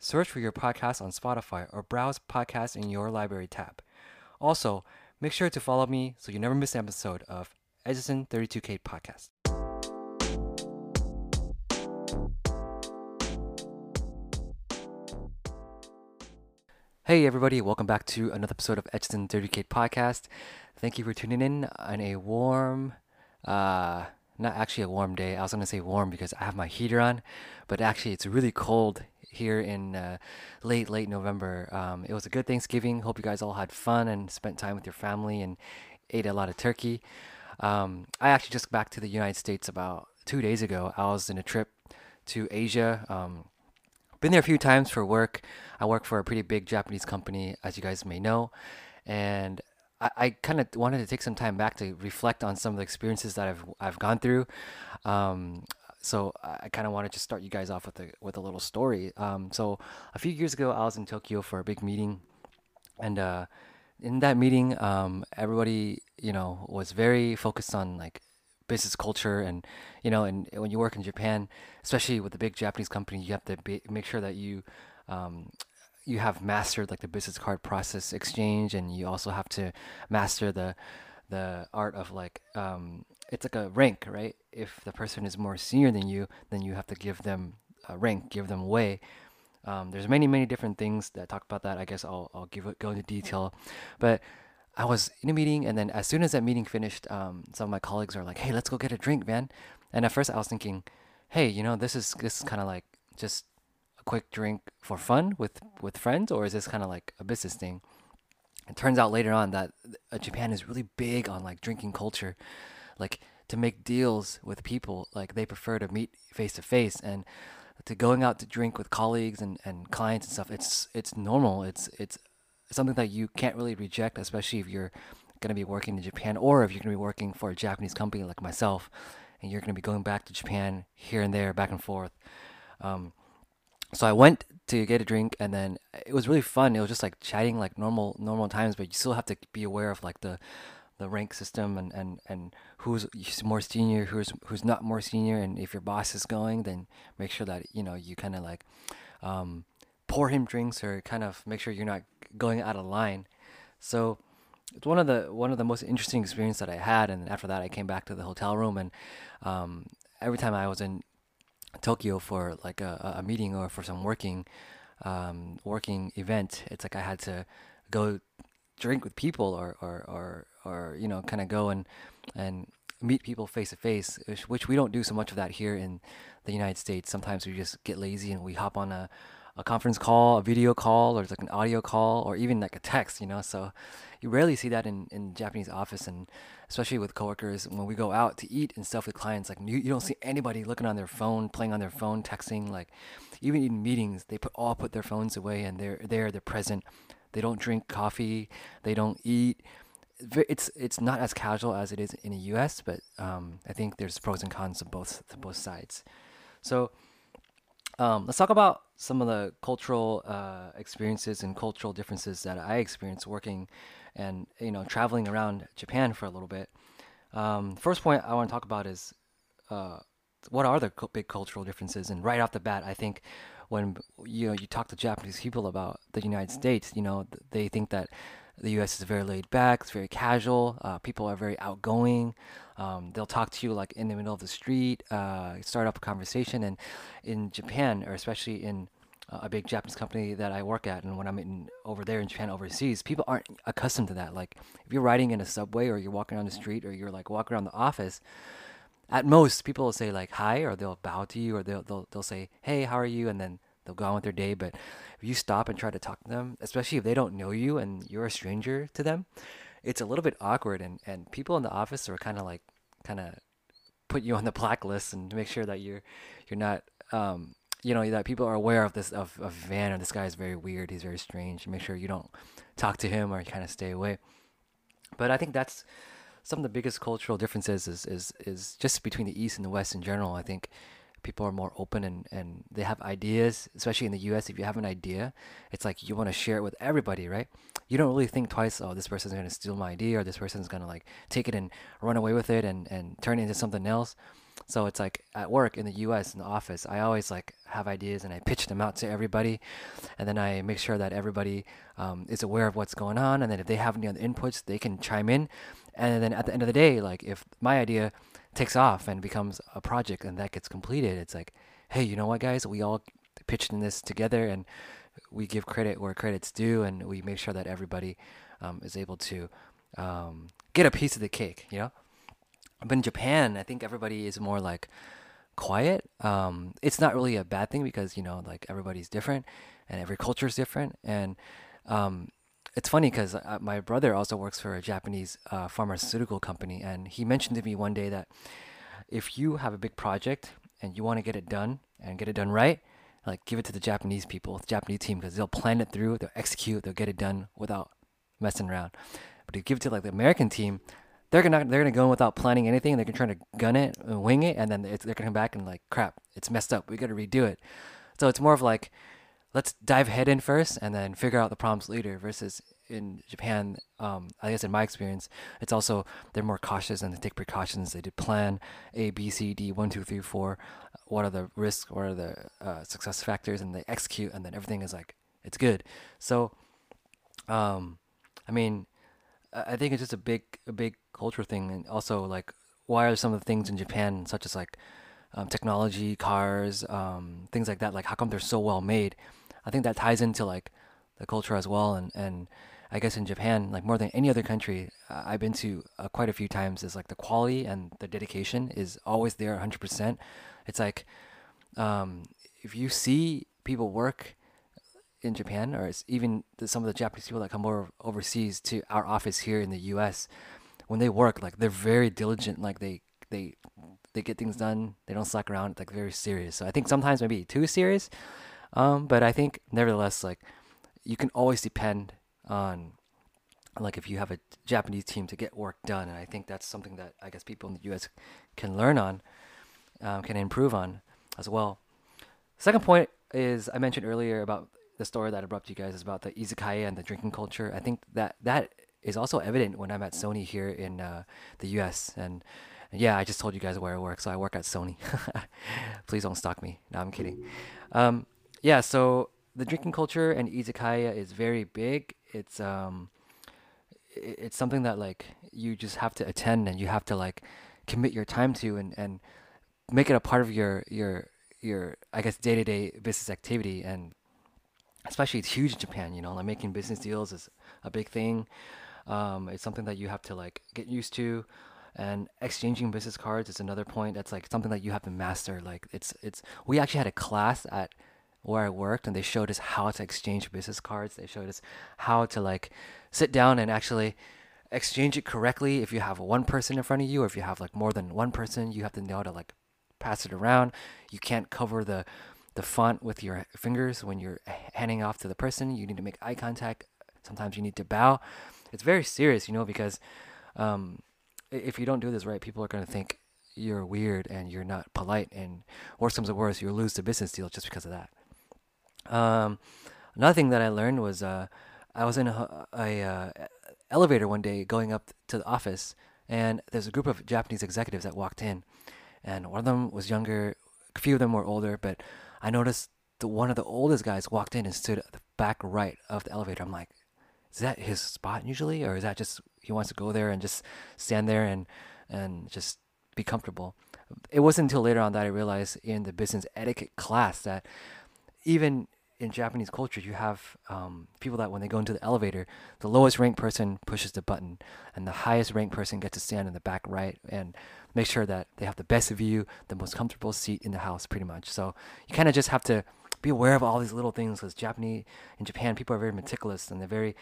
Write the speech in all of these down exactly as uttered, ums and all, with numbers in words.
search for your podcast on Spotify, or browse podcasts in your library tab. Also, make sure to follow me so you never miss an episode of Edison thirty-two K Podcast. Hey everybody, welcome back to another episode of Edison thirty K Podcast. Thank you for tuning in on a warm, uh, not actually a warm day. I was going to say warm because I have my heater on, but actually it's really cold here in uh, late, late November. Um, it was a good Thanksgiving. Hope you guys all had fun and spent time with your family and ate a lot of turkey. Um, I actually just back to the United States about two days ago. I was on a trip to Asia. Um, Been there a few times for work. I work for a pretty big Japanese company, as you guys may know. And I, I kind of wanted to take some time back to reflect on some of the experiences that I've I've gone through. Um, so I kind of wanted to start you guys off with a, with a little story. Um, so a few years ago, I was in Tokyo for a big meeting. And uh, in that meeting, um, everybody, you know, was very focused on like business culture, and you know, and when you work in Japan, especially with a big Japanese company, you have to be, make sure that you um, you have mastered like the business card process exchange, and you also have to master the the art of like um, it's like a rank, right? If the person is more senior than you, then you have to give them a rank, give them way. Um, there's many many different things that talk about that. I guess I'll I'll give it, go into detail, but I was in a meeting, and then as soon as that meeting finished, um, some of my colleagues are like, "Hey, let's go get a drink, man." And at first I was thinking, "Hey, you know, this is this is kind of like just a quick drink for fun with, with friends, or is this kind of like a business thing?" It turns out later on that Japan is really big on like drinking culture, like to make deals with people. Like they prefer to meet face to face, and to going out to drink with colleagues and, and clients and stuff. It's it's normal. It's it's. something that you can't really reject, especially if you're going to be working in Japan, or if you're going to be working for a Japanese company like myself, and you're going to be going back to Japan here and there, back and forth. Um, so I went to get a drink, and then it was really fun. It was just like chatting like normal normal times, but you still have to be aware of like the the rank system and, and, and who's more senior, who's who's not more senior, and if your boss is going, then make sure that, you know, you kind of like um, pour him drinks, or kind of make sure you're not going out of line. So it's one of the one of the most interesting experiences that I had. And after that, I came back to the hotel room, and um, every time I was in Tokyo for like a, a meeting or for some working um, working event, it's like I had to go drink with people, or or or, or you know, kind of go and and meet people face to face, which we don't do so much of that here in the United States. Sometimes we just get lazy and we hop on a a conference call, a video call, or like an audio call, or even like a text, you know. So you rarely see that in, in Japanese office, and especially with coworkers. When we go out to eat and stuff with clients, like you, you don't see anybody looking on their phone, playing on their phone, texting. Like even in meetings, they put all put their phones away, and they're there, they're present. They don't drink coffee, they don't eat. It's it's not as casual as it is in the U S, but um, I think there's pros and cons to both to both sides. So um, let's talk about some of the cultural uh, experiences and cultural differences that I experienced working and, you know, traveling around Japan for a little bit. Um, first point I want to talk about is uh, what are the co- big cultural differences? And right off the bat, I think when, you know, you talk to Japanese people about the United States, you know, they think that the U S is very laid back, it's very casual, uh, people are very outgoing. Um, they'll talk to you like in the middle of the street, uh, start up a conversation. And in Japan, or especially in uh, a big Japanese company that I work at, and when I'm in, over there in Japan overseas, people aren't accustomed to that. Like if you're riding in a subway, or you're walking on the street, or you're like walking around the office, at most people will say like hi, or they'll bow to you, or they'll they'll, they'll say hey, how are you, and then they'll go on with their day. But if you stop and try to talk to them, especially if they don't know you and you're a stranger to them, it's a little bit awkward, and, and people in the office are kind of like kind of put you on the blacklist and make sure that you're you're not um, you know, that people are aware of this, of, of Van, and this guy is very weird, he's very strange, make sure you don't talk to him or kind of stay away. But I think that's some of the biggest cultural differences is, is, is just between the East and the West in general. I think people are more open and, and they have ideas, especially in the U S. If you have an idea, it's like you want to share it with everybody, right? You don't really think twice, oh, this person's going to steal my idea, or this person's going to like take it and run away with it and, and turn it into something else. So it's like at work in the U S in the office, I always like have ideas and I pitch them out to everybody, and then I make sure that everybody um, is aware of what's going on, and then if they have any other inputs, they can chime in. And then at the end of the day, like if my idea takes off and becomes a project and that gets completed, it's like, hey, you know what, guys, we all pitched in this together, and we give credit where credit's due, and we make sure that everybody um, is able to um, get a piece of the cake, you know? But in Japan, I think everybody is more like quiet. Um, it's not really a bad thing because, you know, like everybody's different and every culture is different. And um, it's funny because my brother also works for a Japanese uh, pharmaceutical company. And he mentioned to me one day that if you have a big project and you want to get it done and get it done right, like give it to the Japanese people, the Japanese team, because they'll plan it through, they'll execute, they'll get it done without messing around. But if you give it to like the American team, They're gonna they're gonna go in without planning anything. They're gonna try to gun it, and wing it, and then it's, they're gonna come back and like, crap, it's messed up. We gotta redo it. So it's more of like, let's dive head in first, and then figure out the problems later. Versus in Japan, um, I guess in my experience, it's also they're more cautious and they take precautions. They did plan A, B, C, D, one, two, three, four. What are the risks? What are the uh, success factors? And they execute, and then everything is like it's good. So, um, I mean, I think it's just a big a big culture thing. And also, like, why are some of the things in Japan, such as like um, technology, cars, um, things like that, like how come they're so well made? I think that ties into like the culture as well. And, and I guess in Japan, like more than any other country I've been to uh, quite a few times, is like the quality and the dedication is always there one hundred percent. It's like um, if you see people work in Japan, or it's even the, some of the Japanese people that come over overseas to our office here in the U S, when they work, like they're very diligent, like they they they get things done, they don't slack around, like very serious. So I think sometimes maybe too serious, um but I think nevertheless, like you can always depend on, like, if you have a Japanese team to get work done. And I think that's something that I guess people in the U S can learn on, um, can improve on as well. Second point is, I mentioned earlier about the story that I brought to you guys is about the izakaya and the drinking culture. I think that that is also evident when I'm at Sony here in uh, the U S. And yeah, I just told you guys where I work. So I work at Sony. Please don't stalk me. No, I'm kidding. Um, yeah, so the drinking culture and izakaya is very big. It's um, it's something that like you just have to attend, and you have to like commit your time to, and, and make it a part of your your your I guess day to day business activity. And especially it's huge in Japan, you know, like making business deals is a big thing. Um, it's something that you have to like get used to, and exchanging business cards is another point. That's like something that you have to master. Like it's, it's, we actually had a class at where I worked, and they showed us how to exchange business cards. They showed us how to like sit down and actually exchange it correctly. If you have one person in front of you, or if you have like more than one person, you have to know how to like pass it around. You can't cover the, the font with your fingers when you're handing off to the person. You need to make eye contact. Sometimes you need to bow. It's very serious, you know, because um, if you don't do this right, people are going to think you're weird and you're not polite, and worse comes to worse, you'll lose the business deal just because of that. Um, another thing that I learned was uh, I was in a, a uh, elevator one day going up to the office, and there's a group of Japanese executives that walked in, and one of them was younger, a few of them were older, but I noticed the one of the oldest guys walked in and stood at the back right of the elevator. I'm like, is that his spot usually? Or is that just he wants to go there and just stand there and, and just be comfortable? It wasn't until later on that I realized in the business etiquette class that even in Japanese culture, you have um, people that when they go into the elevator, the lowest ranked person pushes the button and the highest ranked person gets to stand in the back right and make sure that they have the best view, the most comfortable seat in the house, pretty much. So you kind of just have to be aware of all these little things, because Japanese, in Japan, people are very meticulous and they're very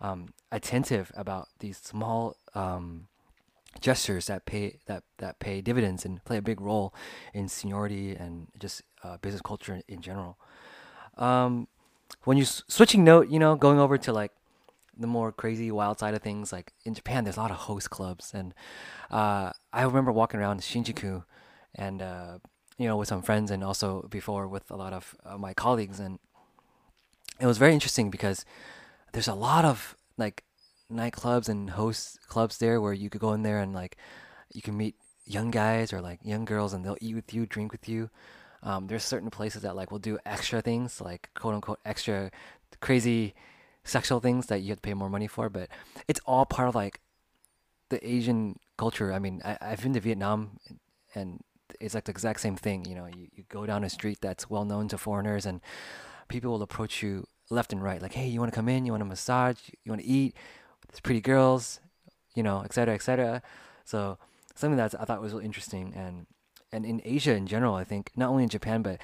um, attentive about these small um, gestures that pay that that pay dividends and play a big role in seniority and just uh, business culture in, in general. Um, when you're s- switching note, you know, going over to like the more crazy wild side of things, like in Japan, there's a lot of host clubs, and uh, I remember walking around Shinjuku, and uh, you know, with some friends, and also before with a lot of uh, my colleagues, and it was very interesting because there's a lot of like nightclubs and host clubs there where you could go in there and like you can meet young guys or like young girls, and they'll eat with you, drink with you. Um, there's certain places that like will do extra things, like quote unquote extra crazy sexual things that you have to pay more money for, but it's all part of like the Asian culture. I mean, I, I've been to Vietnam, and, and it's like the exact same thing. You know, you, you go down a street that's well known to foreigners, and people will approach you left and right, like, hey, you want to come in? You want a massage? You want to eat? It's pretty girls, you know, et cetera, et cetera. So something that I thought was really interesting. And, and in Asia in general, I think, not only in Japan, but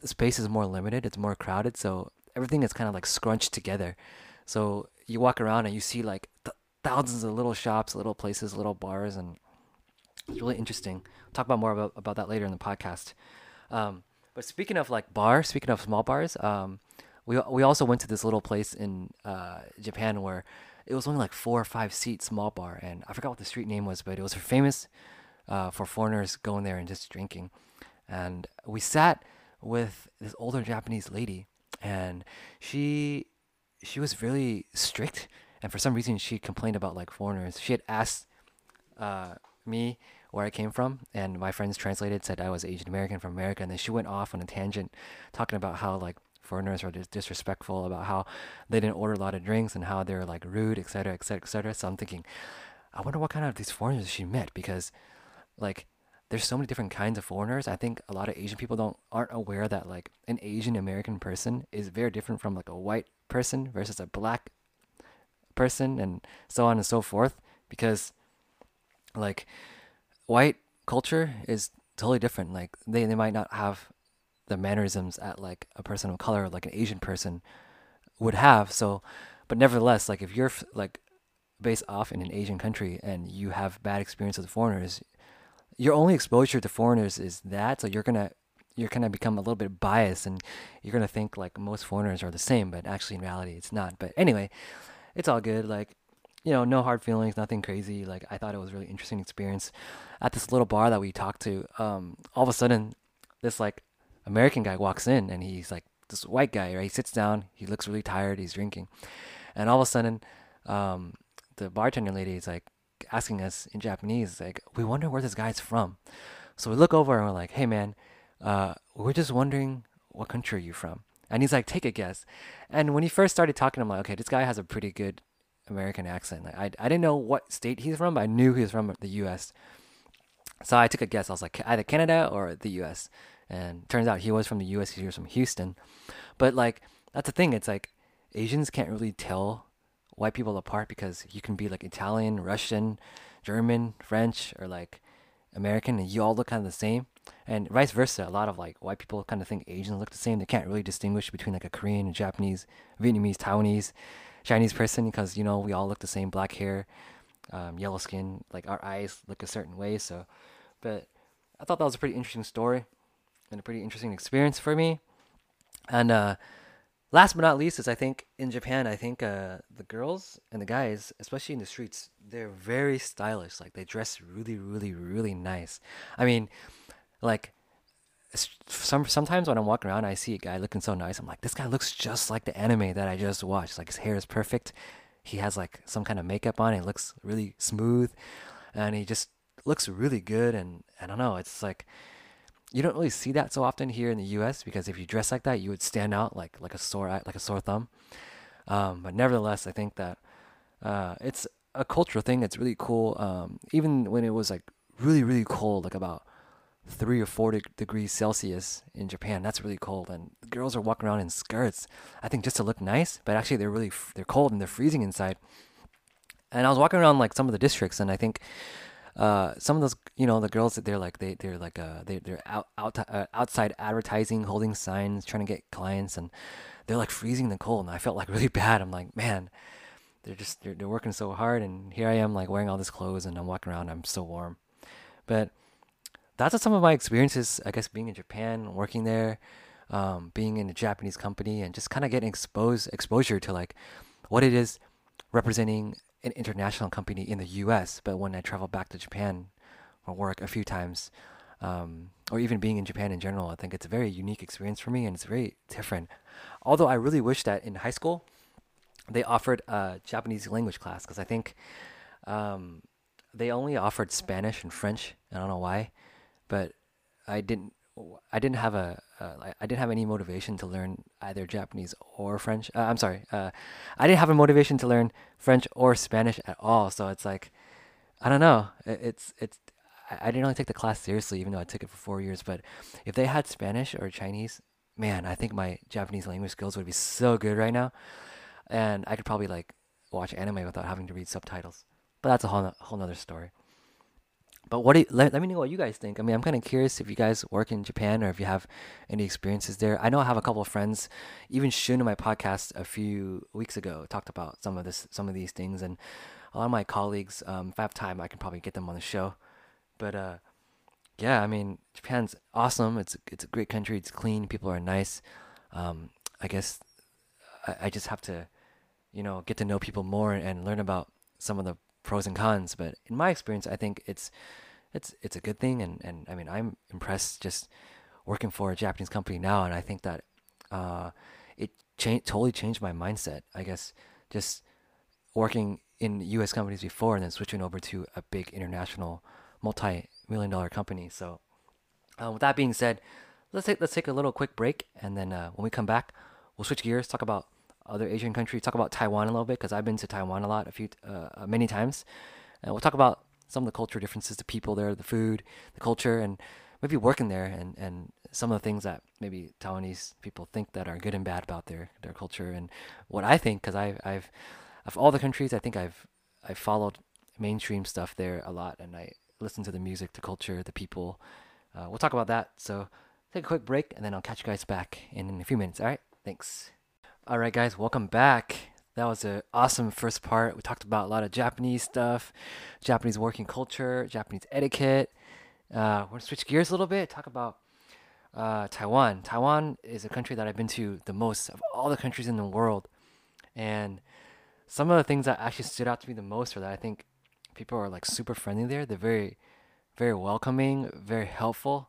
the space is more limited. It's more crowded. So everything is kind of like scrunched together. So you walk around and you see like th- thousands of little shops, little places, little bars, and it's really interesting. We'll talk about more about, about that later in the podcast. Um, but speaking of like bars, speaking of small bars, um, we we also went to this little place in uh, Japan where it was only like four or five seat small bar, and I forgot what the street name was, but it was famous uh, for foreigners going there and just drinking. And we sat with this older Japanese lady, and she she was really strict, and for some reason she complained about like foreigners. She had asked uh, me where I came from, and my friends translated, said I was Asian American from America, and then she went off on a tangent talking about how like foreigners are dis- disrespectful, about how they didn't order a lot of drinks and how they're like rude, et cetera, et cetera, et cetera. So I'm thinking, I wonder what kind of these foreigners she met, because like there's so many different kinds of foreigners. I think a lot of Asian people don't aren't aware that like an Asian American person is very different from like a white person versus a black person, and so on and so forth, because like white culture is totally different. Like they, they might not have the mannerisms at like a person of color, like an Asian person would have. So, but nevertheless, like if you're f- like based off in an Asian country and you have bad experience with foreigners, your only exposure to foreigners is that. So you're going to, you're going to become a little bit biased, and you're going to think like most foreigners are the same, but actually in reality it's not. But anyway, it's all good. Like, you know, no hard feelings, nothing crazy. Like I thought it was a really interesting experience at this little bar that we talked to. Um, all of a sudden this like American guy walks in, and he's like this white guy, right? He sits down, he looks really tired, he's drinking, and all of a sudden, um, the bartender lady is like asking us in Japanese, like, "We wonder where this guy's from." So we look over and we're like, "Hey man, uh, we're just wondering what country are you from?" And he's like, "Take a guess." And when he first started talking, I'm like, "Okay, this guy has a pretty good American accent." Like, I I didn't know what state he's from, but I knew he was from the U S So I took a guess. I was like, either Canada or the U S And turns out he was from the U S He was from Houston. But like, that's the thing. It's like Asians can't really tell white people apart, because you can be like Italian, Russian, German, French, or like American, and you all look kind of the same. And vice versa. A lot of like white people kind of think Asians look the same. They can't really distinguish between like a Korean, Japanese, Vietnamese, Taiwanese, Chinese person, because, you know, we all look the same. Black hair, um, yellow skin, like our eyes look a certain way. So, but I thought that was a pretty interesting story. Been a pretty interesting experience for me. And uh last but not least is, I think in Japan, I think uh the girls and the guys, especially in the streets, they're very stylish. Like they dress really, really, really nice. I mean, like some sometimes when I'm walking around, I see a guy looking so nice, I'm like, this guy looks just like the anime that I just watched. Like his hair is perfect, he has like some kind of makeup on, it looks really smooth, and he just looks really good. And I don't know, it's like you don't really see that so often here in the U S, because if you dress like that, you would stand out like like a sore like a sore thumb. Um, but nevertheless, I think that uh, it's a cultural thing. It's really cool. Um, even when it was like really, really cold, like about three or four de- degrees Celsius in Japan, that's really cold. And girls are walking around in skirts, I think, just to look nice. But actually, they're really f- they're cold and they're freezing inside. And I was walking around like some of the districts, and I think. Uh, some of those, you know, the girls that they're like, they, they're like, uh, they, they're out, out, uh, outside advertising, holding signs, trying to get clients, and they're like freezing the cold. And I felt like really bad. I'm like, man, they're just they're, they're working so hard, and here I am like wearing all this clothes and I'm walking around, I'm so warm. But that's some of my experiences, I guess, being in Japan, working there, um, being in a Japanese company, and just kind of getting exposed exposure to like what it is representing an international company in the U S. But when I travel back to Japan or work a few times, um, or even being in Japan in general, I think it's a very unique experience for me, and it's very different. Although I really wish that in high school they offered a Japanese language class, because I think um, they only offered Spanish and French. I don't know why, but I didn't. I didn't have a. Uh, I didn't have any motivation to learn either Japanese or French. Uh, I'm sorry. Uh, I didn't have a motivation to learn French or Spanish at all. So it's like, I don't know. It, it's it's. I didn't really take the class seriously, even though I took it for four years. But if they had Spanish or Chinese, man, I think my Japanese language skills would be so good right now. And I could probably like watch anime without having to read subtitles, but that's a whole no- whole nother story. But what do you, let, let me know what you guys think. I mean, I'm kind of curious if you guys work in Japan or if you have any experiences there. I know I have a couple of friends, even Shun in my podcast a few weeks ago talked about some of this, some of these things, and a lot of my colleagues. Um, if I have time, I can probably get them on the show. But uh, yeah, I mean, Japan's awesome. It's it's a great country. It's clean. People are nice. Um, I guess I, I just have to, you know, get to know people more and learn about some of the pros and cons. But in my experience, I think it's it's it's a good thing. And, and I mean, I'm impressed just working for a Japanese company now. And I think that uh, it cha- totally changed my mindset. I guess just working in U S companies before and then switching over to a big international multi-million dollar company. So uh, with that being said, let's take, let's take a little quick break. And then uh, when we come back, we'll switch gears, talk about other Asian countries, talk about Taiwan a little bit, because I've been to Taiwan a lot, a few, uh, many times. And we'll talk about some of the culture differences, the people there, the food, the culture, and maybe working there, and, and some of the things that maybe Taiwanese people think that are good and bad about their, their culture, and what I think, because I've, I've, of all the countries, I think I've, I've followed mainstream stuff there a lot, and I listen to the music, the culture, the people. Uh, we'll talk about that. So take a quick break, and then I'll catch you guys back in a few minutes. All right, thanks. All right, guys, welcome back. That was an awesome first part. We talked about a lot of Japanese stuff, Japanese working culture, Japanese etiquette. Uh, we're going to switch gears a little bit, talk about uh, Taiwan. Taiwan is a country that I've been to the most of all the countries in the world. And some of the things that actually stood out to me the most are that I think people are like super friendly there. They're very, very welcoming, very helpful.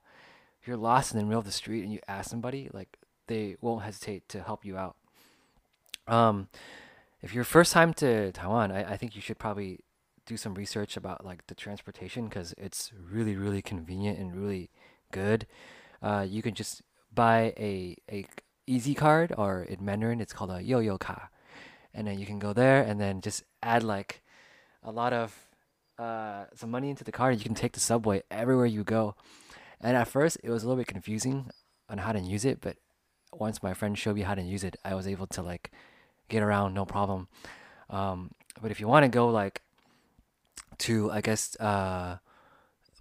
If you're lost in the middle of the street and you ask somebody, like they won't hesitate to help you out. Um, if you're first time to Taiwan, I, I think you should probably do some research about like the transportation, because it's really, really convenient and really good. Uh, you can just buy a, a easy card, or in Mandarin, it's called a yo yo ka. And then you can go there and then just add like a lot of, uh, some money into the card, and you can take the subway everywhere you go. And at first it was a little bit confusing on how to use it, but once my friend showed me how to use it, I was able to like get around no problem. Um, but if you want to go like to, I guess, uh,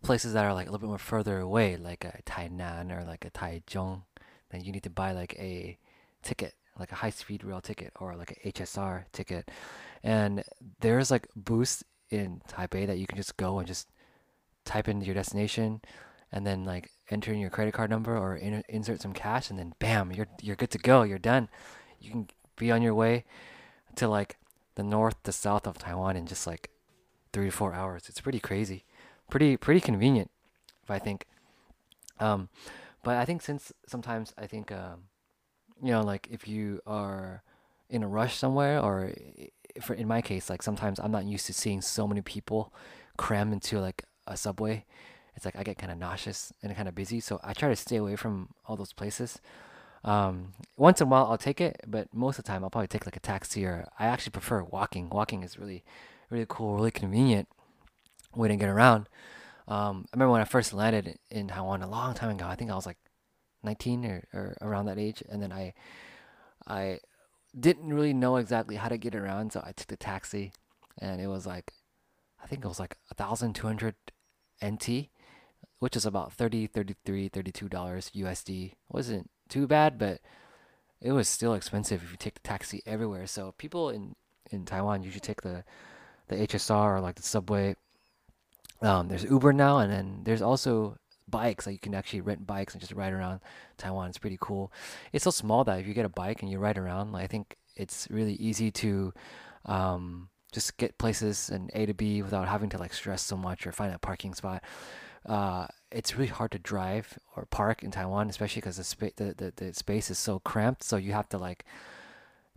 places that are like a little bit more further away, like a Tainan or like a Taichung, then you need to buy like a ticket, like a high-speed rail ticket or like a H S R ticket. And there's like booths in Taipei that you can just go and just type in your destination and then like enter in your credit card number or in, insert some cash, and then bam, you're you're good to go. You're done. You can be on your way to like the north, the south of Taiwan in just like three to four hours. It's pretty crazy, pretty pretty convenient, if I think. Um, but I think since sometimes I think um, you know, like if you are in a rush somewhere, or if, in my case, like sometimes I'm not used to seeing so many people cram into like a subway. It's like I get kind of nauseous and kind of busy, so I try to stay away from all those places. Um, once in a while, I'll take it, but most of the time, I'll probably take like a taxi, or I actually prefer walking. Walking is really, really cool, really convenient way to get around. Um, I remember when I first landed in Taiwan a long time ago. I think I was like nineteen or, or around that age, and then I, I didn't really know exactly how to get around, so I took the taxi, and it was like, I think it was like one thousand two hundred N T. Which is about thirty, thirty-three, thirty-two dollars U S D. Wasn't too bad, but it was still expensive if you take the taxi everywhere. So people in in Taiwan, you should take the the H S R or like the subway. Um, there's Uber now, and then there's also bikes. Like you can actually rent bikes and just ride around Taiwan. It's pretty cool. It's so small that if you get a bike and you ride around, like, I think it's really easy to um, just get places and A to B without having to like stress so much or find a parking spot. Uh, it's really hard to drive or park in Taiwan, especially because the, spa- the, the, the space is so cramped. So you have to like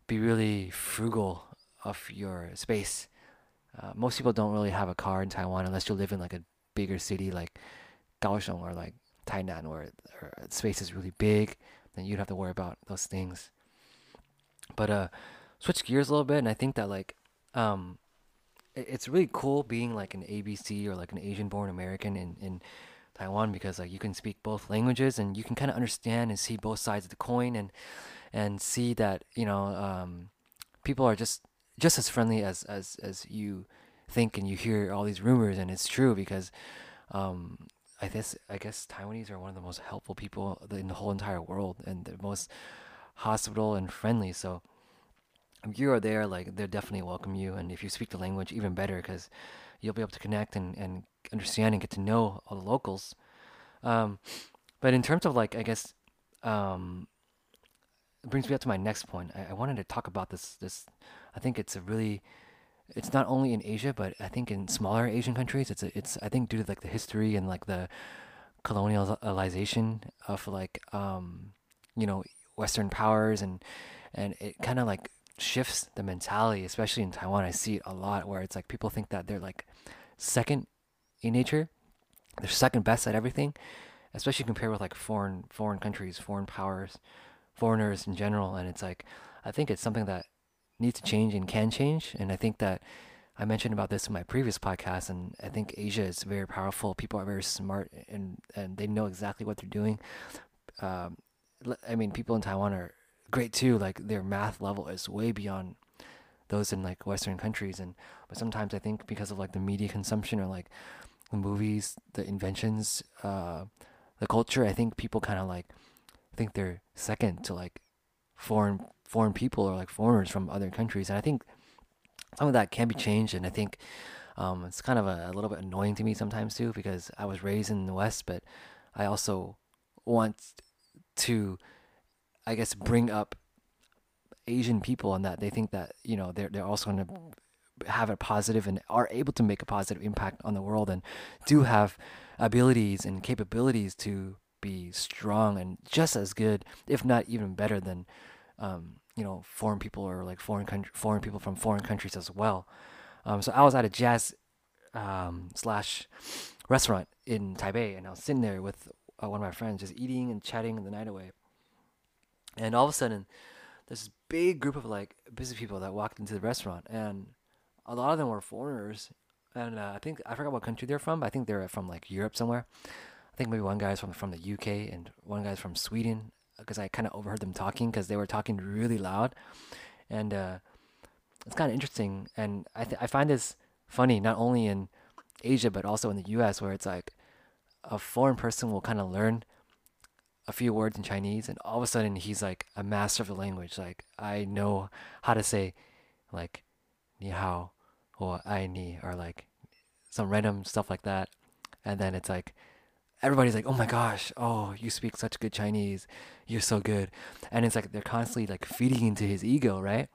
be really frugal of your space. Uh, most people don't really have a car in Taiwan unless you live in like a bigger city like Kaohsiung or like Tainan, where, where space is really big. Then you'd have to worry about those things. But uh, switch gears a little bit, and I think that like um, it, it's really cool being like an A B C or like an Asian-born American in in Taiwan, because like you can speak both languages and you can kind of understand and see both sides of the coin, and and see that, you know, um, people are just. just as friendly as, as, as you think, and you hear all these rumors, and it's true, because um, I guess I guess Taiwanese are one of the most helpful people in the whole entire world, and the most hospitable and friendly. So if you are there, like, they'll definitely welcome you, and if you speak the language, even better, because you'll be able to connect and, and understand and get to know all the locals. Um, but in terms of like, I guess, um, it brings me up to my next point. I, I wanted to talk about this this. I think it's a really, it's not only in Asia, but I think in smaller Asian countries, it's, a, it's I think due to like the history and like the colonialization of like, um, you know, Western powers, and, and it kind of like shifts the mentality, especially in Taiwan. I see it a lot where it's like people think that they're like second in nature, they're second best at everything, especially compared with like foreign, foreign countries, foreign powers, foreigners in general. And it's like, I think it's something that needs to change and can change. And I think that I mentioned about this in my previous podcast, and I think Asia is very powerful. People are very smart, and, and they know exactly what they're doing. Um, I mean, people in Taiwan are great too. Like, their math level is way beyond those in like Western countries. And but sometimes I think because of like the media consumption, or like the movies, the inventions, uh, the culture, I think people kind of like think they're second to like foreign foreign people or like foreigners from other countries. And I think some of that can be changed, and I think um, it's kind of a, a little bit annoying to me sometimes too, because I was raised in the West, but I also want to, I guess, bring up Asian people, and that they think that, you know, they're, they're also going to have a positive and are able to make a positive impact on the world, and do have abilities and capabilities to be strong and just as good, if not even better than Um, you know, foreign people, or like foreign country, foreign people from foreign countries as well. Um, so I was at a jazz um, slash restaurant in Taipei, and I was sitting there with uh, one of my friends, just eating and chatting the night away. And all of a sudden, there's this big group of like busy people that walked into the restaurant, and a lot of them were foreigners. And uh, I think I forgot what country they're from. But I think they're from like Europe somewhere. I think maybe one guy's from from the U K, and one guy's from Sweden, because I kind of overheard them talking, because they were talking really loud. And uh, it's kind of interesting. And I th- I find this funny, not only in Asia, but also in the U S, where it's like a foreign person will kind of learn a few words in Chinese, and all of a sudden he's like a master of the language. Like, I know how to say like ni hao or ai ni, or like some random stuff like that. And then it's like, everybody's like, oh my gosh, oh, you speak such good Chinese, you're so good. And it's like they're constantly like feeding into his ego, right?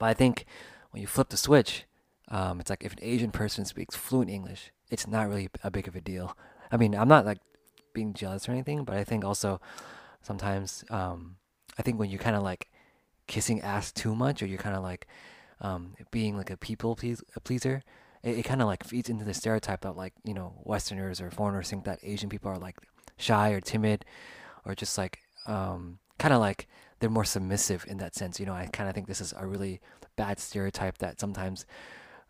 But I think when you flip the switch, um, it's like if an Asian person speaks fluent English, it's not really a big of a deal. I mean, I'm not like being jealous or anything, but I think also sometimes, um, I think when you're kind of like kissing ass too much, or you're kind of like um, being like a people please- a pleaser, it, it kind of like feeds into the stereotype that like, you know, Westerners or foreigners think that Asian people are like shy or timid, or just like um, kind of like they're more submissive in that sense. You know, I kind of think this is a really bad stereotype that sometimes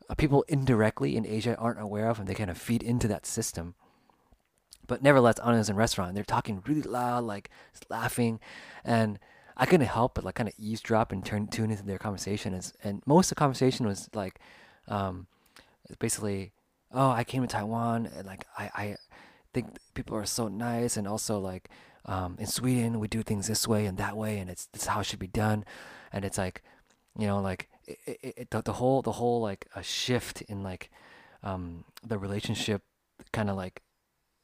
uh, people indirectly in Asia aren't aware of, and they kind of feed into that system. But nevertheless, I was in a restaurant, they're talking really loud, like laughing, and I couldn't help but like kind of eavesdrop and turn tune into their conversation. And, and most of the conversation was like, um, basically, oh, I came to Taiwan, and like I, I think people are so nice, and also like um, in Sweden we do things this way and that way, and it's this is how it should be done. And it's like, you know, like it, it, it, the, the whole the whole like a shift in like um the relationship, kind of like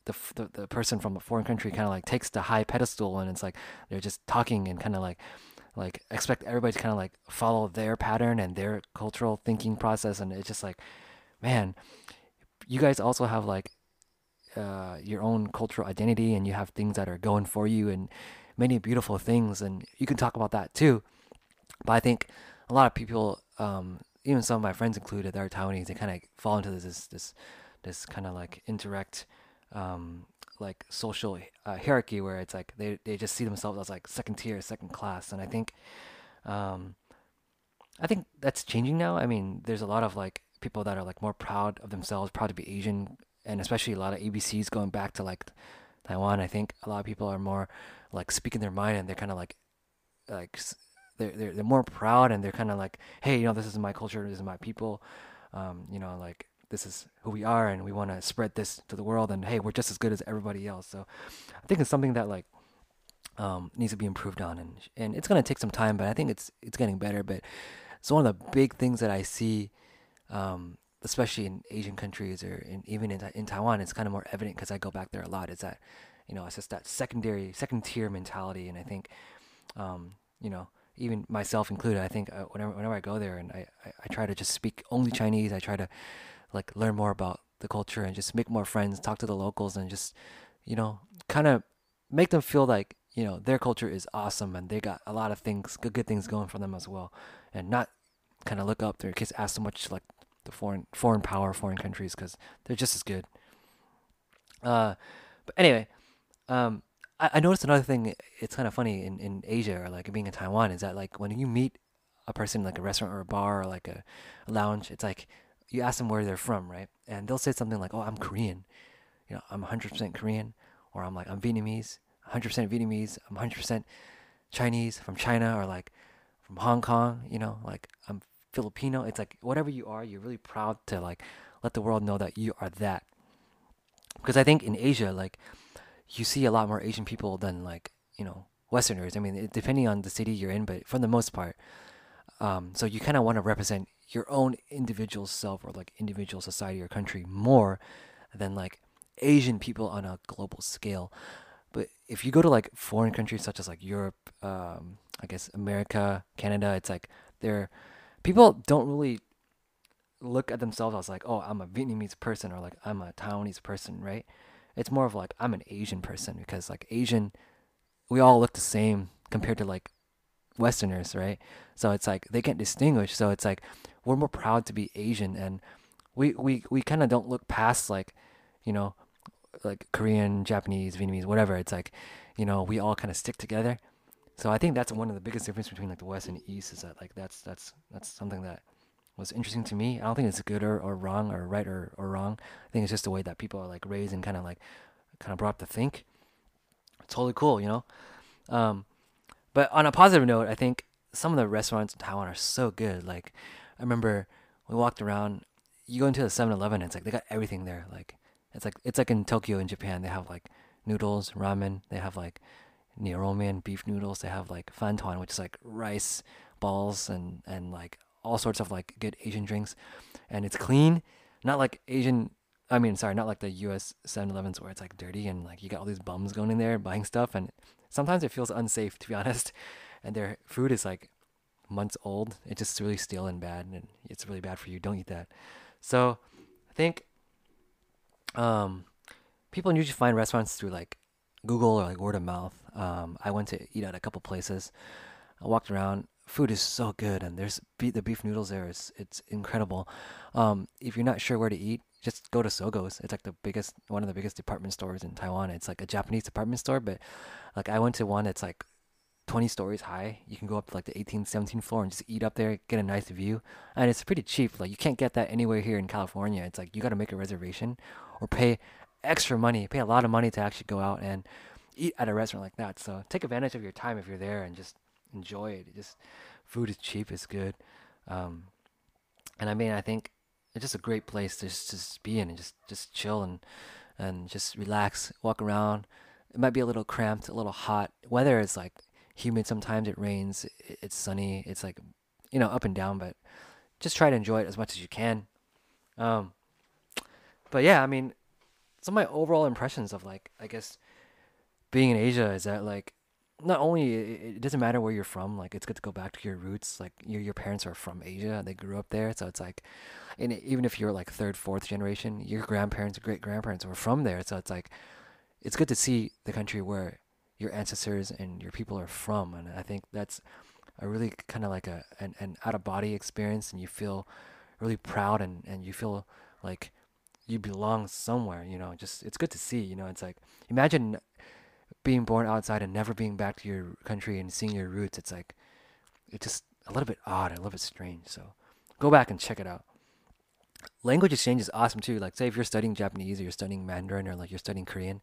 the, the the person from a foreign country kind of like takes the high pedestal, and it's like they're just talking and kind of like like expect everybody to kind of like follow their pattern and their cultural thinking process. And it's just like, man, you guys also have like uh your own cultural identity, and you have things that are going for you and many beautiful things, and you can talk about that too. But I think a lot of people, um even some of my friends included, that are Taiwanese, they kind of fall into this this this, this kind of like indirect um like social uh, hierarchy, where it's like they, they just see themselves as like second tier, second class. And I think um I think that's changing now. I mean, there's a lot of like people that are like more proud of themselves, proud to be Asian, and especially a lot of A B Cs going back to like Taiwan. I think a lot of people are more like speaking their mind, and they're kind of like like they're, they're they're more proud, and they're kind of like, hey, you know, this is my culture, this is my people, um you know, like this is who we are, and we want to spread this to the world, and hey, we're just as good as everybody else. So I think it's something that like um needs to be improved on, and and it's going to take some time, but I think it's it's getting better. But it's one of the big things that I see, um especially in Asian countries, or in, even in in Taiwan, it's kind of more evident because I go back there a lot, is that, you know, it's just that secondary, second tier mentality. And I think, um, you know, even myself included, I think uh, whenever whenever I go there, and I, I, I try to just speak only Chinese, I try to like learn more about the culture and just make more friends, talk to the locals, and just, you know, kind of make them feel like, you know, their culture is awesome, and they got a lot of things, good, good things going for them as well. And not kind of look up their kids, ask so much like the foreign foreign power, foreign countries, because they're just as good. Uh, but anyway, um, I, I noticed another thing. It's kind of funny in, in Asia, or like being in Taiwan, is that like when you meet a person like a restaurant or a bar or like a, a lounge, it's like you ask them where they're from, right? And they'll say something like, "Oh, I'm Korean," you know, "I'm one hundred percent Korean," or "I'm like I'm Vietnamese, one hundred percent Vietnamese," "I'm one hundred percent Chinese from China," or like "from Hong Kong," you know, like "I'm Filipino." It's like whatever you are, you're really proud to like let the world know that you are that. Because I think in Asia, like you see a lot more Asian people than like, you know, Westerners. I mean, it, depending on the city you're in, but for the most part, um, so you kind of want to represent your own individual self, or like individual society or country, more than like Asian people on a global scale. But if you go to like foreign countries such as like Europe, um, I guess America, Canada, it's like they're people don't really look at themselves as like, oh, I'm a Vietnamese person, or like I'm a Taiwanese person, right? It's more of like I'm an Asian person, because like Asian, we all look the same compared to like Westerners, right? So it's like they can't distinguish. So it's like we're more proud to be Asian, and we we, we kind of don't look past like, you know, like Korean, Japanese, Vietnamese, whatever. It's like, you know, we all kind of stick together. So I think that's one of the biggest difference between like the West and the East, is that like that's that's that's something that was interesting to me. I don't think it's good or, or wrong or right or, or wrong. I think it's just the way that people are like raised and kind of like kind of brought up to think. It's totally cool, you know. Um, but on a positive note, I think some of the restaurants in Taiwan are so good. Like I remember we walked around. You go into the seven eleven, it's like they got everything there. Like it's like it's like in Tokyo in Japan, they have like noodles, ramen. They have like Neo-Roman beef noodles, they have like fantuan, which is like rice balls, and and like all sorts of like good Asian drinks. And it's clean, not like Asian I mean sorry not like the U S seven elevens where it's like dirty, and like you got all these bums going in there buying stuff, and sometimes it feels unsafe, to be honest. And their food is like months old. It's just really stale and bad, and it's really bad for you. Don't eat that. So I think um people usually find restaurants through like Google or like word of mouth. Um, I went to eat at a couple places. I walked around. Food is so good, and there's be- the beef noodles there is it's incredible. Um, if you're not sure where to eat, just go to Sogo's. It's like the biggest, one of the biggest department stores in Taiwan. It's like a Japanese department store, but like I went to one that's like twenty stories high. You can go up to like the eighteenth, seventeenth floor and just eat up there, get a nice view, and it's pretty cheap. Like you can't get that anywhere here in California. It's like you got to make a reservation or pay extra money, pay a lot of money to actually go out and eat at a restaurant like that. So take advantage of your time if you're there, and just enjoy it. It just food is cheap, it's good, um, and I mean I think it's just a great place to just, just be in and just, just chill and and just relax, walk around. It might be a little cramped, a little hot. Weather is like humid sometimes. It rains. It's sunny. It's like you know, up and down, but just try to enjoy it as much as you can. Um, but yeah, I mean, some of my overall impressions of, like, I guess being in Asia is that, like, not only it, it doesn't matter where you're from, like, it's good to go back to your roots. Like, your your parents are from Asia, they grew up there, so it's like, and even if you're like third, fourth generation, your grandparents, great grandparents were from there, so it's like, it's good to see the country where your ancestors and your people are from, and I think that's a really kind of like a an, an out of body experience, and you feel really proud, and, and you feel like you belong somewhere, you know. Just, it's good to see, you know. It's like, imagine being born outside and never being back to your country and seeing your roots. It's like, it's just a little bit odd, a little bit strange. So go back and check it out. Language exchange is awesome too. Like, say if you're studying Japanese or you're studying Mandarin or like you're studying Korean,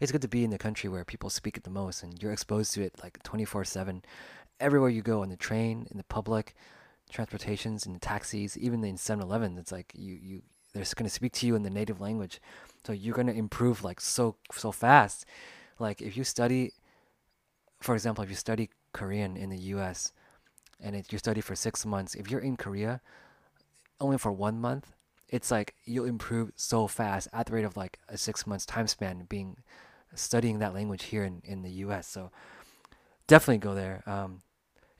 it's good to be in the country where people speak it the most and you're exposed to it like twenty-four seven everywhere you go, on the train, in the public transportations, in the taxis, even in seven eleven. It's like you you they're going to speak to you in the native language, so you're going to improve like so so fast. Like, if you study, for example, if you study Korean in the U S and it, you study for six months, if you're in Korea only for one month, it's like you'll improve so fast at the rate of like a six months time span being studying that language here in, in the U S. So definitely go there. Um,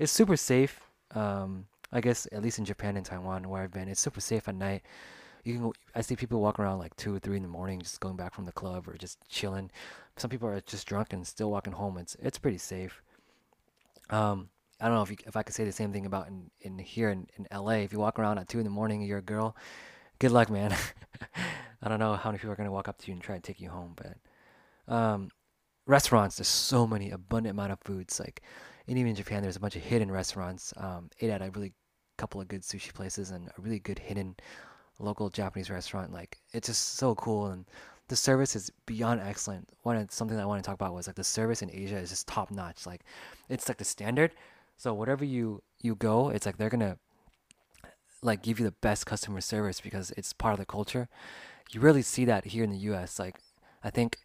it's super safe. Um, I guess at least in Japan and Taiwan where I've been, it's super safe at night. You can. I see people walk around like two or three in the morning, just going back from the club or just chilling. Some people are just drunk and still walking home. It's it's pretty safe. Um, I don't know if you, if I could say the same thing about in, in here in, in L A. If you walk around at two in the morning, you're a girl. Good luck, man. I don't know how many people are gonna walk up to you and try to take you home. But um, restaurants, there's so many abundant amount of foods. Like, and even in Japan, there's a bunch of hidden restaurants. Um, ate at a really couple of good sushi places and a really good hidden local Japanese restaurant. Like, it's just so cool, and the service is beyond excellent. One something that I want to talk about was like the service in Asia is just top notch. Like, it's like the standard. So whatever you you go, it's like they're gonna like give you the best customer service because it's part of the culture. You really see that here in the U S. Like, I think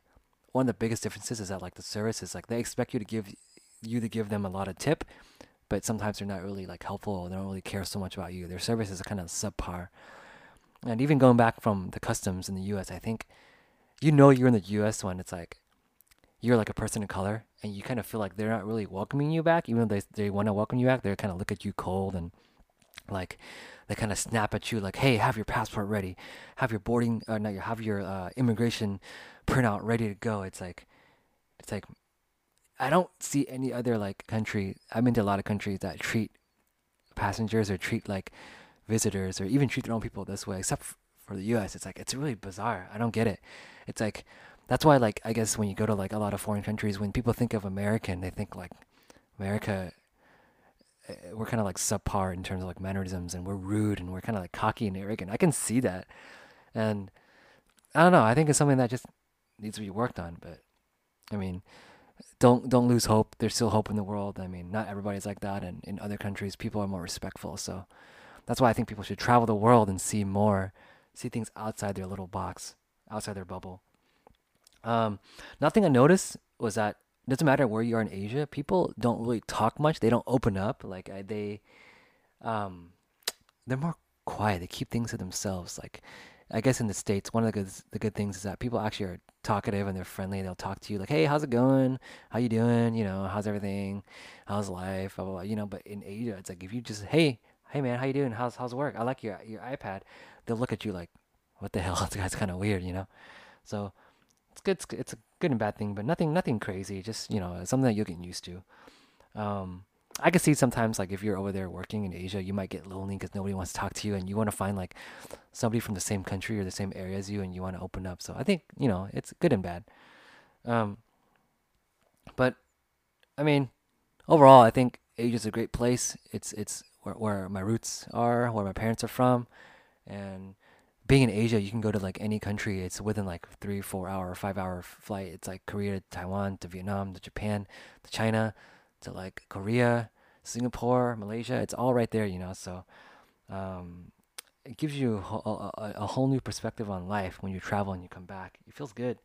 one of the biggest differences is that like the service is like they expect you to give you to give them a lot of tip, but sometimes they're not really like helpful. They don't really care so much about you. Their service is kind of subpar. And even going back from the customs in the U S, I think, you know, you're in the U S when it's like, you're like a person of color and you kind of feel like they're not really welcoming you back. Even though they, they want to welcome you back, they kind of look at you cold and like, they kind of snap at you like, hey, have your passport ready, have your boarding, uh, not your, have your uh, immigration printout ready to go. It's like, it's like, I don't see any other like country. I've been to a lot of countries that treat passengers or treat like visitors or even treat their own people this way, except for the U S. It's like, it's really bizarre. I don't get it. It's like, that's why, like, I guess when you go to like a lot of foreign countries, when people think of American, they think like America, we're kind of like subpar in terms of like mannerisms, and we're rude and we're kind of like cocky and arrogant. I can see that. And I don't know, I think it's something that just needs to be worked on. But I mean, don't don't lose hope. There's still hope in the world. I mean, not everybody's like that, and in other countries people are more respectful. So that's why I think people should travel the world and see more, see things outside their little box, outside their bubble. Um, nothing I noticed was that it doesn't matter where you are in Asia, people don't really talk much. They don't open up. Like I, they, um, they're more quiet. They keep things to themselves. Like I guess in the States, one of the good the good things is that people actually are talkative and they're friendly. They'll talk to you like, hey, how's it going? How you doing? You know, how's everything? How's life? Blah, blah, blah. You know, but in Asia, it's like if you just, hey. Hey man, how you doing? How's how's work? I like your your iPad. They'll look at you like, what the hell? This guy's kind of weird, you know. So it's good. It's, it's a good and bad thing, but nothing nothing crazy. Just, you know, something that you'll get used to. Um, I can see sometimes like if you're over there working in Asia, you might get lonely because nobody wants to talk to you, and you want to find like somebody from the same country or the same area as you, and you want to open up. So I think, you know, it's good and bad. Um, but I mean, overall, I think Asia's a great place. It's it's where my roots are, where my parents are from. And being in Asia, you can go to like any country. It's within like three, four hour, five hour flight. It's like Korea to Taiwan to Vietnam to Japan to China to like Korea, Singapore, Malaysia. It's all right there, you know. So um, it gives you a, a, a whole new perspective on life when you travel and you come back. It feels good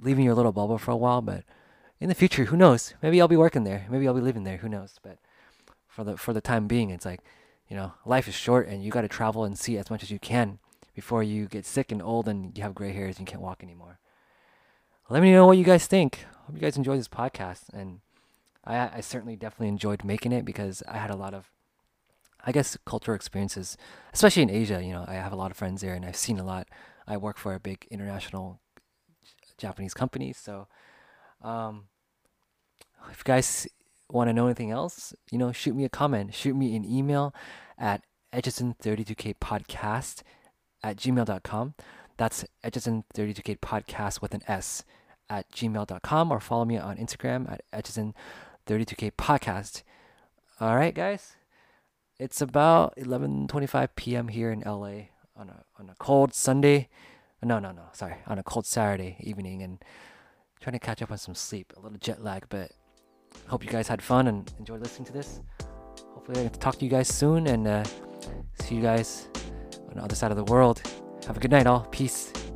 leaving your little bubble for a while, but in the future, who knows? Maybe I'll be working there. Maybe I'll be living there. Who knows? But For the for the time being, it's like you know, life is short and you got to travel and see as much as you can before you get sick and old and you have gray hairs and you can't walk anymore. Let me know what you guys think. Hope you guys enjoyed this podcast. And I, I certainly definitely enjoyed making it because I had a lot of, I guess, cultural experiences, especially in Asia. You know, I have a lot of friends there and I've seen a lot. I work for a big international Japanese company. So um, if you guys want to know anything else, you know, shoot me a comment. Shoot me an email at edison thirty-two k podcast at gmail dot com. That's edison thirty-two k podcast with an S at gmail dot com, or follow me on Instagram at edison thirty-two k podcast. All right, guys. It's about eleven twenty-five p.m. here in L A on a on a cold Sunday. No, no, no. Sorry, on a cold Saturday evening, and trying to catch up on some sleep. A little jet lag, but hope you guys had fun and enjoyed listening to this. Hopefully, I get to talk to you guys soon, and uh, see you guys on the other side of the world. Have a good night, all. Peace.